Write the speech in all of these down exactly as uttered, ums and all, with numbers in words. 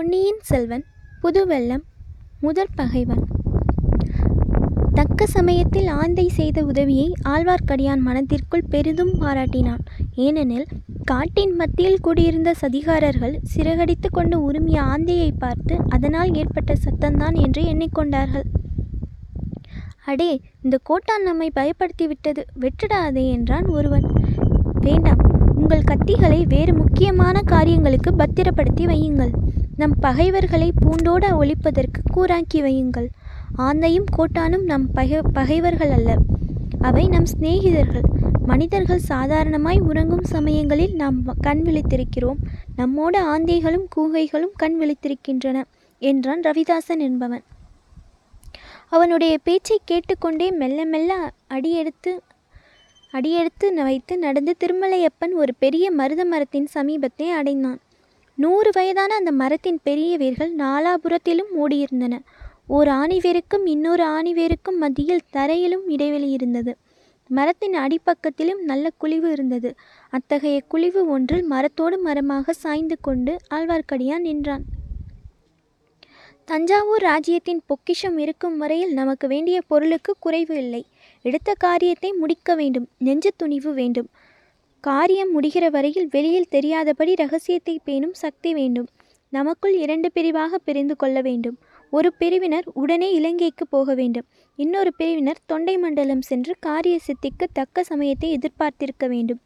பொன்னியின் செல்வன் புதுவெல்லம் முதற் பகைவன். தக்க சமயத்தில் ஆந்தை செய்த உதவியை ஆழ்வார்க்கடியான் மனத்திற்குள் பெரிதும் பாராட்டினான். ஏனெனில் காட்டின் மத்தியில் கூடியிருந்த சதிகாரர்கள் சிறகடித்து கொண்டு உரிமைய ஆந்தையை பார்த்து அதனால் ஏற்பட்ட சத்தம்தான் என்று எண்ணிக்கொண்டார்கள். அடே, இந்த கோட்டான் நம்மை பயப்படுத்திவிட்டது, வெற்றிடாதே என்றான் ஒருவன். வேண்டாம், உங்கள் கத்திகளை வேறு முக்கியமான காரியங்களுக்கு பத்திரப்படுத்தி வையுங்கள். நம் பகைவர்களை பூண்டோட ஒழிப்பதற்கு கூராக்கி வையுங்கள். ஆந்தையும் கோட்டானும் நம் பகை பகைவர்கள் அல்ல, அவை நம் சிநேகிதர்கள். மனிதர்கள் சாதாரணமாய் உறங்கும் சமயங்களில் நாம் கண் விழித்திருக்கிறோம். நம்மோட ஆந்தைகளும் கூகைகளும் கண் விழித்திருக்கின்றன என்றான் ரவிதாசன் என்பவன். அவனுடைய பேச்சை கேட்டுக்கொண்டே மெல்ல மெல்ல அடியெடுத்து அடியெடுத்து வைத்து நடந்து திருமலையப்பன் ஒரு பெரிய மருத மரத்தின் சமீபத்தை அடைந்தான். நூறு வயதான அந்த மரத்தின் பெரிய வேர்கள் நாலாபுரத்திலும் மூடியிருந்தன. ஓர் ஆணிவேருக்கும் இன்னொரு ஆணிவேருக்கும் மத்தியில் தரையிலும் இடைவெளி இருந்தது. மரத்தின் அடிப்பக்கத்திலும் நல்ல குழிவு இருந்தது. அத்தகைய குழிவு ஒன்றில் மரத்தோடு மரமாக சாய்ந்து கொண்டு ஆழ்வார்க்கடியான் நின்றான். தஞ்சாவூர் ராஜ்யத்தின் பொக்கிஷம் இருக்கும் வரையில் நமக்கு வேண்டிய பொருளுக்கு குறைவு இல்லை. எடுத்த காரியத்தை முடிக்க வேண்டும், நெஞ்ச துணிவு வேண்டும். காரியம் முடிகிற வரையில் வெளியில் தெரியாதபடி ரகசியத்தை பேணும் சக்தி வேண்டும். நமக்குள் இரண்டு பிரிவாக பிரிந்து கொள்ள வேண்டும். ஒரு பிரிவினர் உடனே இலங்கைக்கு போக வேண்டும். இன்னொரு பிரிவினர் தொண்டை மண்டலம் சென்று காரிய சித்திக்கு தக்க சமயத்தை எதிர்பார்த்திருக்க வேண்டும்.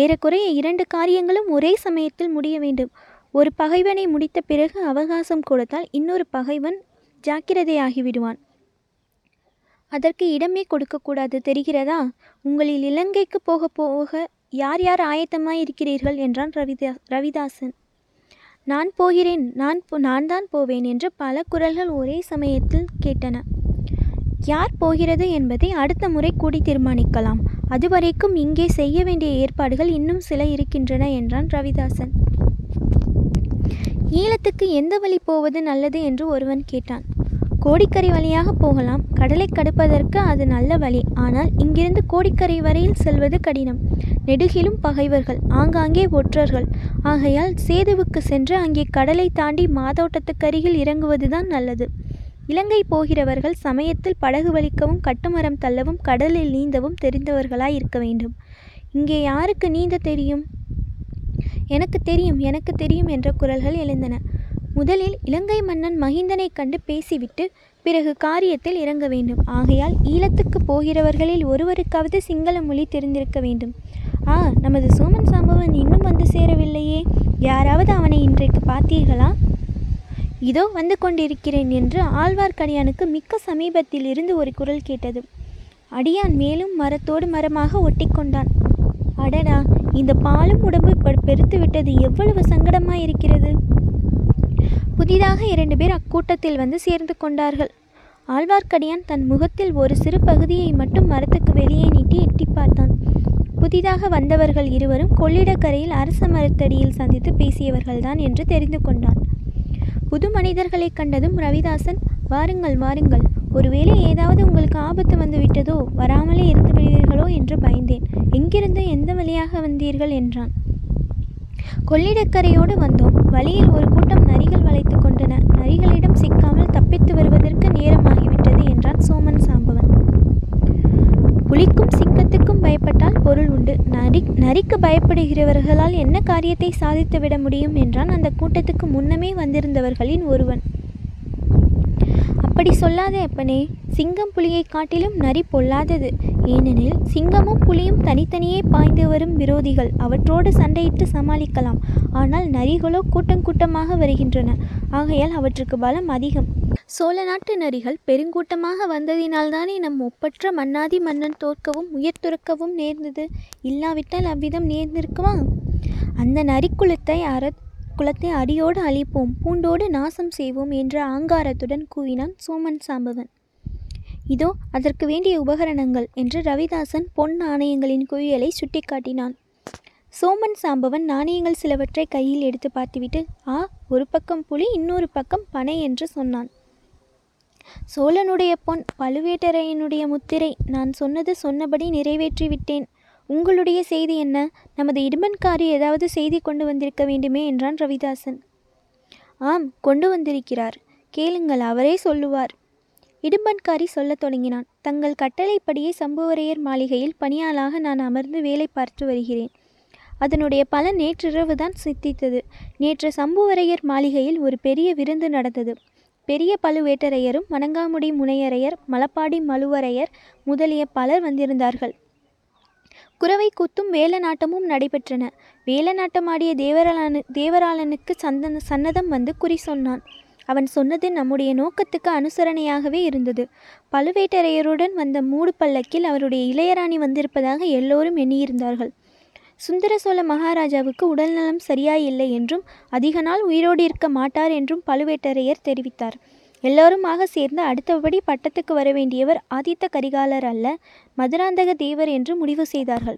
ஏறக்குறைய இரண்டு காரியங்களும் ஒரே சமயத்தில் முடிய வேண்டும். ஒரு பகைவனை முடித்த பிறகு அவகாசம் கொடுத்தால் இன்னொரு பகைவன் ஜாக்கிரதையாகிவிடுவான். அதற்கு இடமே கொடுக்கக்கூடாது, தெரிகிறதா? உங்களில் இலங்கைக்கு போக போக யார் யார் ஆயத்தமாய் இருக்கிறீர்கள் என்றான் ரவிதா ரவிதாசன் நான் போகிறேன், நான் நான் தான் போவேன் என்று பல குரல்கள் ஒரே சமயத்தில் கேட்டன. யார் போகிறது என்பதை அடுத்த முறை கூடி தீர்மானிக்கலாம். அதுவரைக்கும் இங்கே செய்ய வேண்டிய ஏற்பாடுகள் இன்னும் சில இருக்கின்றன என்றான் ரவிதாசன். ஈழத்துக்கு எந்த வழி போவது நல்லது என்று ஒருவன் கேட்டான். கோடிக்கரை வழியாக போகலாம். கடலை கடப்பதற்கு அது நல்ல வழி. ஆனால் இங்கிருந்து கோடிக்கரை வரையில் செல்வது கடினம். நெடுகிலும் பகைவர்கள், ஆங்காங்கே ஒற்றர்கள். ஆகையால் சேதுவுக்கு சென்று அங்கே கடலை தாண்டி மாதோட்டத்துக்கருகில் இறங்குவதுதான் நல்லது. இலங்கை போகிறவர்கள் சமயத்தில் படகு வலிக்கவும் கட்டுமரம் தள்ளவும் கடலில் நீந்தவும் தெரிந்தவர்களாய் இருக்க வேண்டும். இங்கே யாருக்கு நீந்த தெரியும்? எனக்கு தெரியும், எனக்கு தெரியும் என்ற குரல்கள் எழுந்தன. முதலில் இலங்கை மன்னன் மகிந்தனை கண்டு பேசிவிட்டு பிறகு காரியத்தில் இறங்க வேண்டும். ஆகையால் ஈழத்துக்கு போகிறவர்களில் ஒருவருக்காவது சிங்கள மொழி தெரிந்திருக்க வேண்டும். ஆ, நமது சோமன் சாம்பவன் இன்னும் வந்து சேரவில்லையே. யாராவது அவனை இன்றைக்கு பார்த்தீர்களா? இதோ வந்து கொண்டிருக்கிறேன் என்று ஆழ்வார்க்கடியானுக்கு மிக்க சமீபத்தில் இருந்து ஒரு குரல் கேட்டது. அடியான் மேலும் மரத்தோடு மரமாக ஒட்டி கொண்டான். அடடா, இந்த பாலும் உடம்பு பெருத்து விட்டது, எவ்வளவு சங்கடமாயிருக்கிறது. புதிதாக இரண்டு பேர் அக்கூட்டத்தில் வந்து சேர்ந்து கொண்டார்கள். ஆழ்வார்க்கடியான் தன் முகத்தில் ஒரு சிறு பகுதியை மட்டும் மரத்துக்கு வெளியே நீட்டி எட்டி பார்த்தான். புதிதாக வந்தவர்கள் இருவரும் கொள்ளிடக்கரையில் அரச மரத்தடியில் சந்தித்து பேசியவர்கள்தான் என்று தெரிந்து கொண்டான். புது மனிதர்களை கண்டதும் ரவிதாசன், வாருங்கள் வாருங்கள், ஒருவேளை ஏதாவது உங்களுக்கு ஆபத்து வந்துவிட்டதோ, வராமலே இருந்து விடுவீர்களோ என்று பயந்தேன். எங்கிருந்து எந்த வழியாக வந்தீர்கள் என்றான். கொள்ளிடக்கரையோடு வந்தோம். வழியில் ஒரு கூட்டம் நரிகள் வளைத்து கொண்டன. நரிகளிடம் சிக்காமல் தப்பித்து வருவதற்கு நேரமாகிவிட்டது என்றான் சோமன் சாம்பவன். புலிக்கும் சிங்கத்துக்கும் பயப்பட்டால் பொருள் உண்டு. நரி நரிக்கு பயப்படுகிறவர்களால் என்ன காரியத்தை சாதித்து விட முடியும் என்றான் அந்த கூட்டத்துக்கு முன்னமே வந்திருந்தவர்களின் ஒருவன். அப்படி சொல்லாதே அப்பனே, சிங்கம் புலியை காட்டிலும் நரி பொல்லாதது. ஏனெனில் சிங்கமும் புலியும் தனித்தனியே பாய்ந்து வரும் விரோதிகள், அவற்றோடு சண்டையிட்டு சமாளிக்கலாம். ஆனால் நரிகளோ கூட்டம் கூட்டமாக வருகின்றன. ஆகையால் அவற்றுக்கு பலம் அதிகம். சோழ நாட்டு நரிகள் பெருங்கூட்டமாக வந்ததினால்தானே நம் ஒப்பற்ற மன்னாதி மன்னன் தோற்கவும் உயிர் துறக்கவும் நேர்ந்தது. இல்லாவிட்டால் அவ்விதம் நேர்ந்திருக்குமா? அந்த நரிக்குலத்தை அற குலத்தை அடியோடு அழிப்போம், பூண்டோடு நாசம் செய்வோம் என்ற ஆங்காரத்துடன் கூவினான் சோமன் சாம்பவன். இதோ அதற்கு வேண்டிய உபகரணங்கள் என்று ரவிதாசன் பொன் நாணயங்களின் குவியலை சுட்டிக்காட்டினான். சோமன் சாம்பவன் நாணயங்கள் சிலவற்றை கையில் எடுத்து பார்த்துவிட்டு, ஆ, ஒரு பக்கம் புலி, இன்னொரு பக்கம் பனை என்று சொன்னான். சோழனுடைய பொன், பழுவேட்டரையனுடைய முத்திரை. நான் சொன்னது சொன்னபடி நிறைவேற்றிவிட்டேன். உங்களுடைய செய்தி என்ன? நமது இடுமன்காரி ஏதாவது செய்தி கொண்டு வந்திருக்க வேண்டுமே என்றான் ரவிதாசன். ஆம், கொண்டு வந்திருக்கிறார். கேளுங்கள், அவரே சொல்லுவார். இடும்பன்காரி சொல்லத் தொடங்கினான். தங்கள் கட்டளைப்படியே சம்புவரையர் மாளிகையில் பணியாளாக நான் அமர்ந்து வேலை பார்த்து வருகிறேன். அதனுடைய பலன் நேற்றிரவு தான் சித்தித்தது. நேற்று சம்புவரையர் மாளிகையில் ஒரு பெரிய விருந்து நடந்தது. பெரிய பழுவேட்டரையரும் மனங்காமுடி முனையரையர், மலப்பாடி மலுவரையர் முதலிய பலர் வந்திருந்தார்கள். குறவை கூத்தும் வேலநாட்டமும் நடைபெற்றன. வேலநாட்டமாடிய தேவராளனு தேவராளனுக்கு சந்தன சன்னதம் வந்து குறி சொன்னான். அவன் சொன்னது நம்முடைய நோக்கத்துக்கு அனுசரணையாகவே இருந்தது. பழுவேட்டரையருடன் வந்த மூடு பல்லக்கில் அவருடைய இளையராணி வந்திருப்பதாக எல்லோரும் எண்ணியிருந்தார்கள். சுந்தர சோழ மகாராஜாவுக்கு உடல்நலம் சரியாயில்லை என்றும் அதிக நாள் உயிரோடு இருக்க மாட்டார் என்றும் பழுவேட்டரையர் தெரிவித்தார். எல்லோருமாக சேர்ந்து அடுத்தபடி பட்டத்துக்கு வரவேண்டியவர் ஆதித்த கரிகாலர் அல்ல, மதுராந்தக தேவர் என்று முடிவு செய்தார்கள்.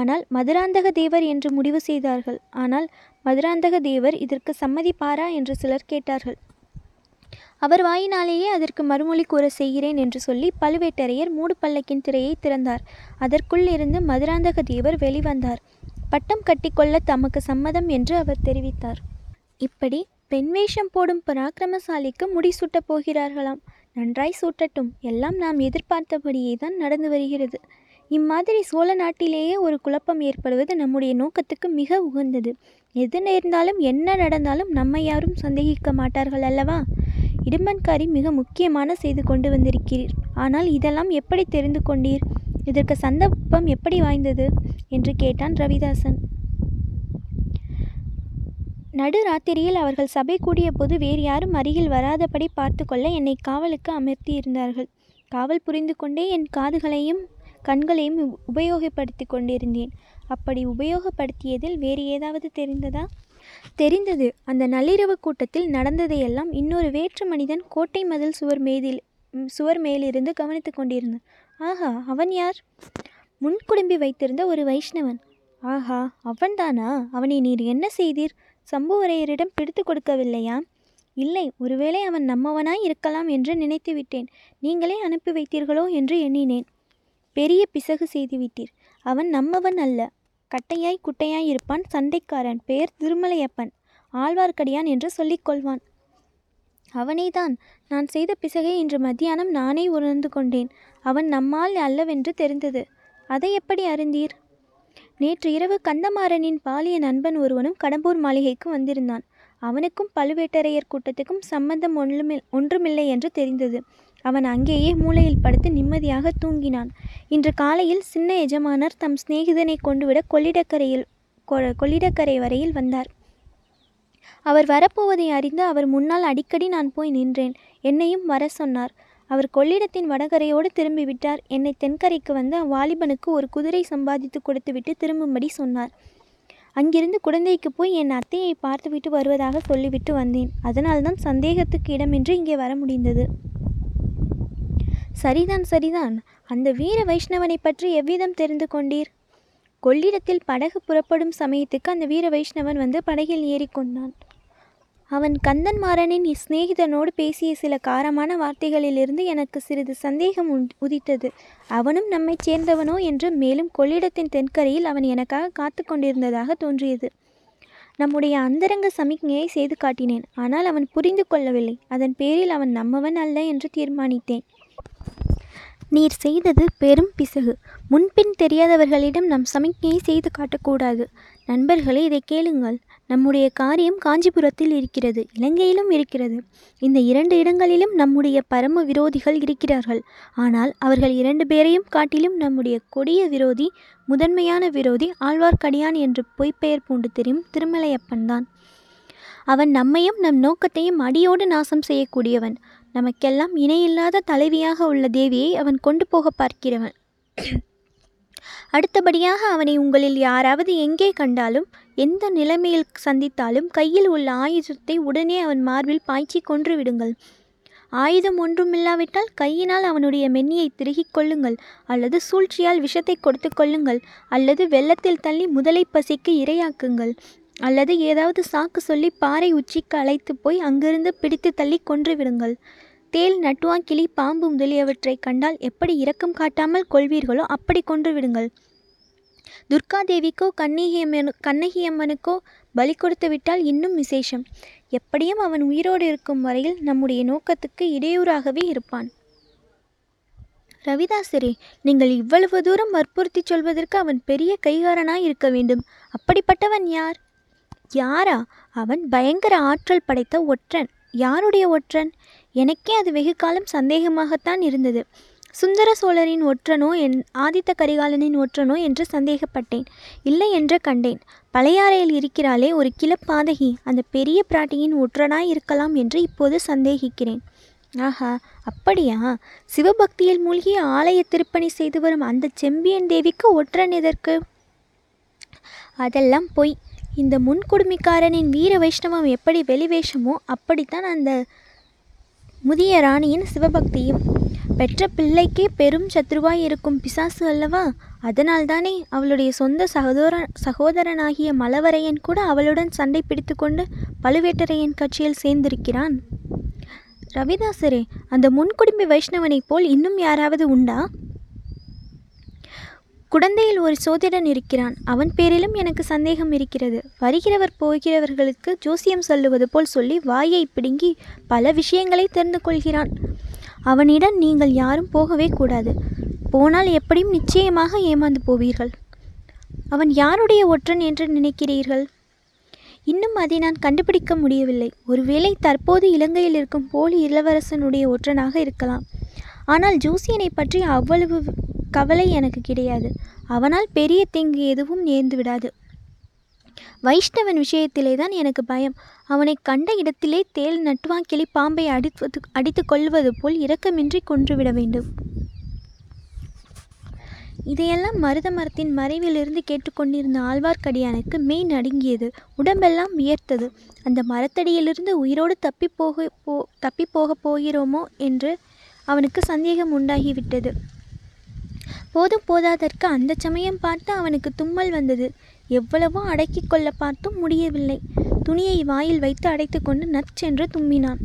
ஆனால் மதுராந்தக தேவர் என்று முடிவு செய்தார்கள் ஆனால் மதுராந்தக தேவர் இதற்கு சம்மதிப்பாரா என்று சிலர் கேட்டார்கள். அவர் வாயினாலேயே அதற்கு மறுமொழி கூற செய்கிறேன் என்று சொல்லி பழுவேட்டரையர் மூடு பல்லக்கின் திரையை திறந்தார். அதற்குள் இருந்து மதுராந்தக தேவர் வெளிவந்தார். பட்டம் கட்டிக்கொள்ள தமக்கு சம்மதம் என்று அவர் தெரிவித்தார். இப்படி பெண் வேஷம் போடும் பராக்கிரமசாலிக்கு முடிசூட்டப் போகிறார்களாம். நன்றாய் சூட்டட்டும். எல்லாம் நாம் எதிர்பார்த்தபடியே தான் நடந்து வருகிறது. இம்மாதிரி சோழ நாட்டிலேயே ஒரு குழப்பம் ஏற்படுவது நம்முடைய நோக்கத்துக்கு மிக உகந்தது. எது நேர்ந்தாலும் என்ன நடந்தாலும் நம்மை யாரும் சந்தேகிக்க மாட்டார்கள் அல்லவா? இடும்பன்காரி மிக முக்கியமான செய்து கொண்டு வந்திருக்கிறீர். ஆனால் இதெல்லாம் எப்படி தெரிந்து கொண்டீர்? இதற்கு சந்தர்ப்பம் எப்படி வாய்ந்தது என்று கேட்டான் ரவிதாசன். நடு ராத்திரியில் அவர்கள் சபை கூடிய போது வேறு யாரும் அருகில் வராதபடி பார்த்து கொள்ள என்னை காவலுக்கு அமர்த்தி இருந்தார்கள். காவல் புரிந்து கொண்டே என் காதுகளையும் கண்களையும் உபயோகப்படுத்தி கொண்டிருந்தேன். அப்படி உபயோகப்படுத்தியதில் வேறு ஏதாவது தெரிந்ததா? தெரிந்தது. அந்த நள்ளிரவு கூட்டத்தில் நடந்ததையெல்லாம் இன்னொரு வேற்று மனிதன் கோட்டை மதில் சுவர் மேதில் சுவர் மேலிருந்து கவனித்து கொண்டிருந்தான். ஆஹா, அவன் யார்? முன்குடும்பி வைத்திருந்த ஒரு வைஷ்ணவன். ஆஹா, அவன்தானா? அவனை நீர் என்ன செய்தீர்? சம்புவரையரிடம் பிடித்து கொடுக்கவில்லையா? இல்லை, ஒருவேளை அவன் நம்மவனாய் இருக்கலாம் என்று நினைத்து விட்டேன். நீங்களே அனுப்பி வைத்தீர்களோ என்று எண்ணினேன். பெரிய பிசகு செய்துவிட்டீர். அவன் நம்மவன் அல்ல. கட்டையாய் குட்டையாய் இருப்பான். சண்டைக்காரன். பெயர் திருமலையப்பன். ஆழ்வார்க்கடியான் என்று சொல்லிக்கொள்வான். அவனைதான். நான் செய்த பிசகை இன்று மத்தியானம் நானே உணர்ந்து கொண்டேன். அவன் நம்மால் அல்லவென்று தெரிந்தது. அதை எப்படி அறிந்தீர்? நேற்று இரவு கந்தமாறனின் பாலிய நண்பன் ஒருவனும் கடம்பூர் மாளிகைக்கு வந்திருந்தான். அவனுக்கும் பழுவேட்டரையர் கூட்டத்துக்கும் சம்பந்தம் ஒன்றுமி ஒன்றுமில்லை என்று தெரிந்தது. அவன் அங்கேயே மூலையில் படுத்து நிம்மதியாக தூங்கினான். இன்று காலையில் சின்ன எஜமானர் தம் சிநேகிதனை கொண்டுவிட கொள்ளிடக்கரையில் கொள்ளிடக்கரை வரையில் வந்தார். அவர் வரப்போவதை அறிந்து அவர் முன்னால் அடிக்கடி நான் போய் நின்றேன். என்னையும் வர சொன்னார். அவர் கொள்ளிடத்தின் வடகரையோடு திரும்பிவிட்டார். என்னை தென்கரைக்கு வந்து அவ்வாலிபனுக்கு ஒரு குதிரை சம்பாதித்து கொடுத்துவிட்டு திரும்பும்படி சொன்னார். அங்கிருந்து குடந்தைக்கு போய் என் அத்தையை பார்த்துவிட்டு வருவதாக சொல்லிவிட்டு வந்தேன். அதனால்தான் சந்தேகத்துக்கு இடமின்றி இங்கே வர முடிந்தது. சரிதான் சரிதான் அந்த வீர வைஷ்ணவனை பற்றி எவ்விதம் தெரிந்து கொண்டீர்? கொள்ளிடத்தில் படகு புறப்படும் சமயத்துக்கு அந்த வீர வைஷ்ணவன் வந்து படகில் ஏறிக்கொண்டான். அவன் கந்தன்மாறனின் சிநேகிதனோடு பேசிய சில காரமான வார்த்தைகளிலிருந்து எனக்கு சிறிது சந்தேகம் உதித்தது. அவனும் நம்மை சேர்ந்தவனோ என்று. மேலும் கொள்ளிடத்தின் தென்கரையில் அவன் எனக்காக காத்து கொண்டிருந்ததாக தோன்றியது. நம்முடைய அந்தரங்க சமிக்ஞையை செய்து காட்டினேன். ஆனால் அவன் புரிந்து கொள்ளவில்லை. அதன் பேரில் அவன் நம்மவன் அல்ல என்று தீர்மானித்தேன். நீர் செய்தது பெரும் பிசகு. முன்பின் தெரியாதவர்களிடம் நம் சமிக்ஞையை செய்து காட்டக்கூடாது. நண்பர்களே, இதை கேளுங்கள். நம்முடைய காரியம் காஞ்சிபுரத்தில் இருக்கிறது, இலங்கையிலும் இருக்கிறது. இந்த இரண்டு இடங்களிலும் நம்முடைய பரம விரோதிகள் இருக்கிறார்கள். ஆனால் அவர்கள் இரண்டு பேரையும் காட்டிலும் நம்முடைய கொடிய விரோதி, முதன்மையான விரோதி ஆழ்வார்க்கடியான் என்று பொய்ப்பெயர் பூண்டு தெரியும் திருமலையப்பன் தான். அவன் நம்மையும் நம் நோக்கத்தையும் அடியோடு நாசம் செய்யக்கூடியவன். நமக்கெல்லாம் இணையில்லாத தலைவியாக உள்ள தேவியை அவன் கொண்டு போக பார்க்கிறவன். அடுத்தபடியாக அவனை உங்களில் யாராவது எங்கே கண்டாலும், எந்த நிலைமையில் சந்தித்தாலும் கையில் உள்ள ஆயுதத்தை உடனே அவன் மார்பில் பாய்ச்சி கொன்று விடுங்கள். ஆயுதம் ஒன்றுமில்லாவிட்டால் கையினால் அவனுடைய மென்னியை திருகிக் கொள்ளுங்கள், அல்லது சூழ்ச்சியால் விஷத்தை கொடுத்து கொள்ளுங்கள், அல்லது வெள்ளத்தில் தள்ளி முதலை பசிக்கு இரையாக்குங்கள், அல்லது ஏதாவது சாக்கு சொல்லி பாறை உச்சிக்கு அழைத்து போய் அங்கிருந்து பிடித்து தள்ளி கொன்று விடுங்கள். தேல், நட்டுவாங்கிளி, பாம்பு முதலியவற்றை கண்டால் எப்படி இரக்கம் காட்டாமல் கொள்வீர்களோ அப்படி கொன்று விடுங்கள். துர்காதேவிக்கோ கண்ணிகியம்மனு கண்ணிகியம்மனுக்கோ பலி கொடுத்து விட்டால் இன்னும் விசேஷம். எப்படியும் அவன் உயிரோடு இருக்கும் வரையில் நம்முடைய நோக்கத்துக்கு இடையூறாகவே இருப்பான். ரவிதாசரே, நீங்கள் இவ்வளவு தூரம் வற்புறுத்தி சொல்வதற்கு அவன் பெரிய கைகாரனாய் இருக்க வேண்டும். அப்படிப்பட்டவன் யார்? யாரா? அவன் பயங்கர ஆற்றல் படைத்த ஒற்றன். யாருடைய ஒற்றன்? எனக்கே அது வெகு காலம் சந்தேகமாகத்தான் இருந்தது. சுந்தர சோழரின் ஒற்றனோ என் ஆதித்த கரிகாலனின் ஒற்றனோ என்று சந்தேகப்பட்டேன். இல்லை என்று கண்டேன். பழையாறையில் இருக்கிறாளே ஒரு கிளப்பாதகி, அந்த பெரிய பிராட்டியின் ஒற்றனாய் இருக்கலாம் என்று இப்போது சந்தேகிக்கிறேன். ஆஹா, அப்படியா? சிவபக்தியில் மூழ்கி ஆலய திருப்பணி செய்து வரும் அந்த செம்பியன் தேவிக்கு ஒற்றன் எதற்கு? அதெல்லாம் பொய். இந்த முன்குடுமிக்காரனின் வீர வைஷ்ணவம் எப்படி வெளிவேஷமோ அப்படித்தான் அந்த முதிய ராணியின் சிவபக்தியும். பெற்ற பிள்ளைக்கே பெரும் சத்ருவாய் இருக்கும் பிசாசு அல்லவா? அதனால்தானே அவளுடைய சொந்த சகோதர சகோதரனாகிய மலவரையன் கூட அவளுடன் சண்டை பிடித்து கொண்டு பழுவேட்டரையன் கட்சியில் சேர்ந்திருக்கிறான். ரவிதாசரே, அந்த முன்குடும்பி வைஷ்ணவனைப் போல் இன்னும் யாராவது உண்டா? குடந்தையில் ஒரு சோதிடன் இருக்கிறான். அவன் பேரிலும் எனக்கு சந்தேகம் இருக்கிறது. வருகிறவர் போகிறவர்களுக்கு ஜோசியம் சொல்லுவது போல் சொல்லி வாயை பிடுங்கி பல விஷயங்களை தெரிந்து கொள்கிறான். அவனிடம் நீங்கள் யாரும் போகவே கூடாது. போனால் எப்படியும் நிச்சயமாக ஏமாந்து போவீர்கள். அவன் யாருடைய ஒற்றன் என்று நினைக்கிறீர்கள்? இன்னும் அதை நான் கண்டுபிடிக்க முடியவில்லை. ஒருவேளை தற்போது இலங்கையில் இருக்கும் போலி இளவரசனுடைய ஒற்றனாக இருக்கலாம். ஆனால் ஜோசியனை பற்றி அவ்வளவு கவலை எனக்கு கிடையாது. அவனால் பெரிய தீங்கு எதுவும் நேர்ந்து விடாது. வைஷ்ணவன் விஷயத்திலே தான் எனக்கு பயம். அவனை கண்ட இடத்திலே தேல் நட்டுவாங்கிளி பாம்பை அடித்து அடித்து கொள்வது போல் இரக்கமின்றி கொன்றுவிட வேண்டும். இதையெல்லாம் மருத மரத்தின் மறைவிலிருந்து கேட்டுக்கொண்டிருந்த ஆழ்வார்க்கடியானுக்கு மெய் நடுங்கியது. உடம்பெல்லாம் வியர்த்தது. அந்த மரத்தடியிலிருந்து உயிரோடு தப்பி போக போ தப்பி போகப் போகிறோமோ என்று அவனுக்கு சந்தேகம் உண்டாகிவிட்டது. போதும் போதாதற்கு அந்த சமயம் பார்த்து அவனுக்கு தும்மல் வந்தது. எவ்வளவோ அடக்கி கொள்ள பார்த்தும் முடியவில்லை. துணியை வாயில் வைத்து அடைத்து கொண்டு நச்சென்று தும்மினான்.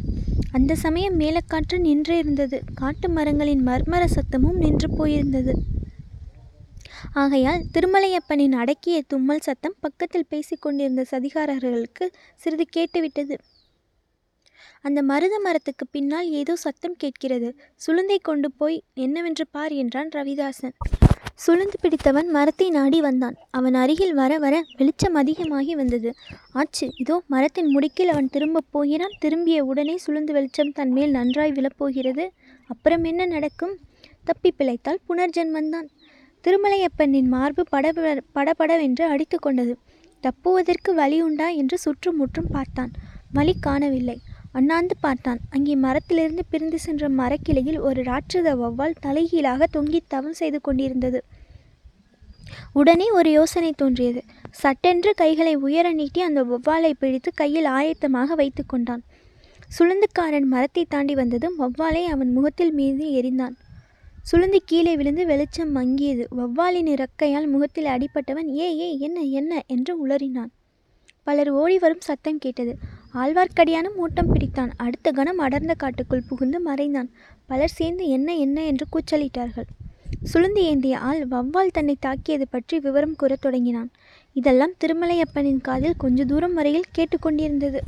அந்த சமயம் மேலக்காற்று நின்று இருந்தது. காட்டு மரங்களின் மர்மர சத்தமும் நின்று போயிருந்தது. ஆகையால் திருமலையப்பனின் அடக்கிய தும்மல் சத்தம் பக்கத்தில் பேசிக்கொண்டிருந்த சதிகாரர்களுக்கு சிறிது கேட்டுவிட்டது. அந்த மருத மரத்துக்கு பின்னால் ஏதோ சத்தம் கேட்கிறது. சுளுந்தை கொண்டு போய் என்னவென்று பார் என்றான் ரவிதாசன். சுளுந்து பிடித்தவன் மரத்தை நாடி வந்தான். அவன் அருகில் வர வர வெளிச்சம் அதிகமாகி வந்தது. ஆச்சு, இதோ மரத்தின் முடுக்கில் அவன் திரும்ப போகிறான். திரும்பிய உடனே சுளுந்து வெளிச்சம் தன்மேல் நன்றாய் விழப்போகிறது. அப்புறம் என்ன நடக்கும்? தப்பி பிழைத்தால் புனர்ஜென்மந்தான். திருமலையப்பனின் மார்பு படபட படபடவென்று அடித்து கொண்டது. தப்புவதற்கு வழி உண்டா என்று சுற்றுமுற்றும் பார்த்தான். வழி காணவில்லை. அண்ணாந்து பார்த்தான். அங்கே மரத்திலிருந்து பிரிந்து சென்ற மரக்கிளையில் ஒரு ராட்சத வௌவால் தலைகீழாக தொங்கி தவம் செய்து கொண்டிருந்தது. உடனே ஒரு யோசனை தோன்றியது. சட்டென்று கைகளை உயர நீட்டி அந்த வௌவாலை பிடித்து கையில் ஆயத்தமாக வைத்து கொண்டான். சுளுந்துக்காரன் மரத்தை தாண்டி வந்ததும் வௌவாலை அவன் முகத்தில் மீது எறிந்தான். சுளுந்து கீழே விழுந்து வெளிச்சம் மங்கியது. வௌவாலின் இறக்கையால் முகத்தில் அடிபட்டவன் ஏ ஏ என்ன என்ன என்று உளறினான். பலர் ஓடிவரும் சத்தம் கேட்டது. ஆழ்வார்க்கடியானும் ஓட்டம் பிடித்தான். அடுத்த கணம் அடர்ந்த காட்டுக்குள் புகுந்து மறைந்தான். பலர் சேர்ந்து என்ன என்ன என்று கூச்சலிட்டார்கள். சுளுந்து ஏந்திய ஆள் வௌவால் தன்னை தாக்கியது பற்றி விவரம் கூறத் தொடங்கினான். இதெல்லாம் திருமலையப்பனின் காதில் கொஞ்ச தூரம் வரையில் கேட்டுக்கொண்டிருந்தது.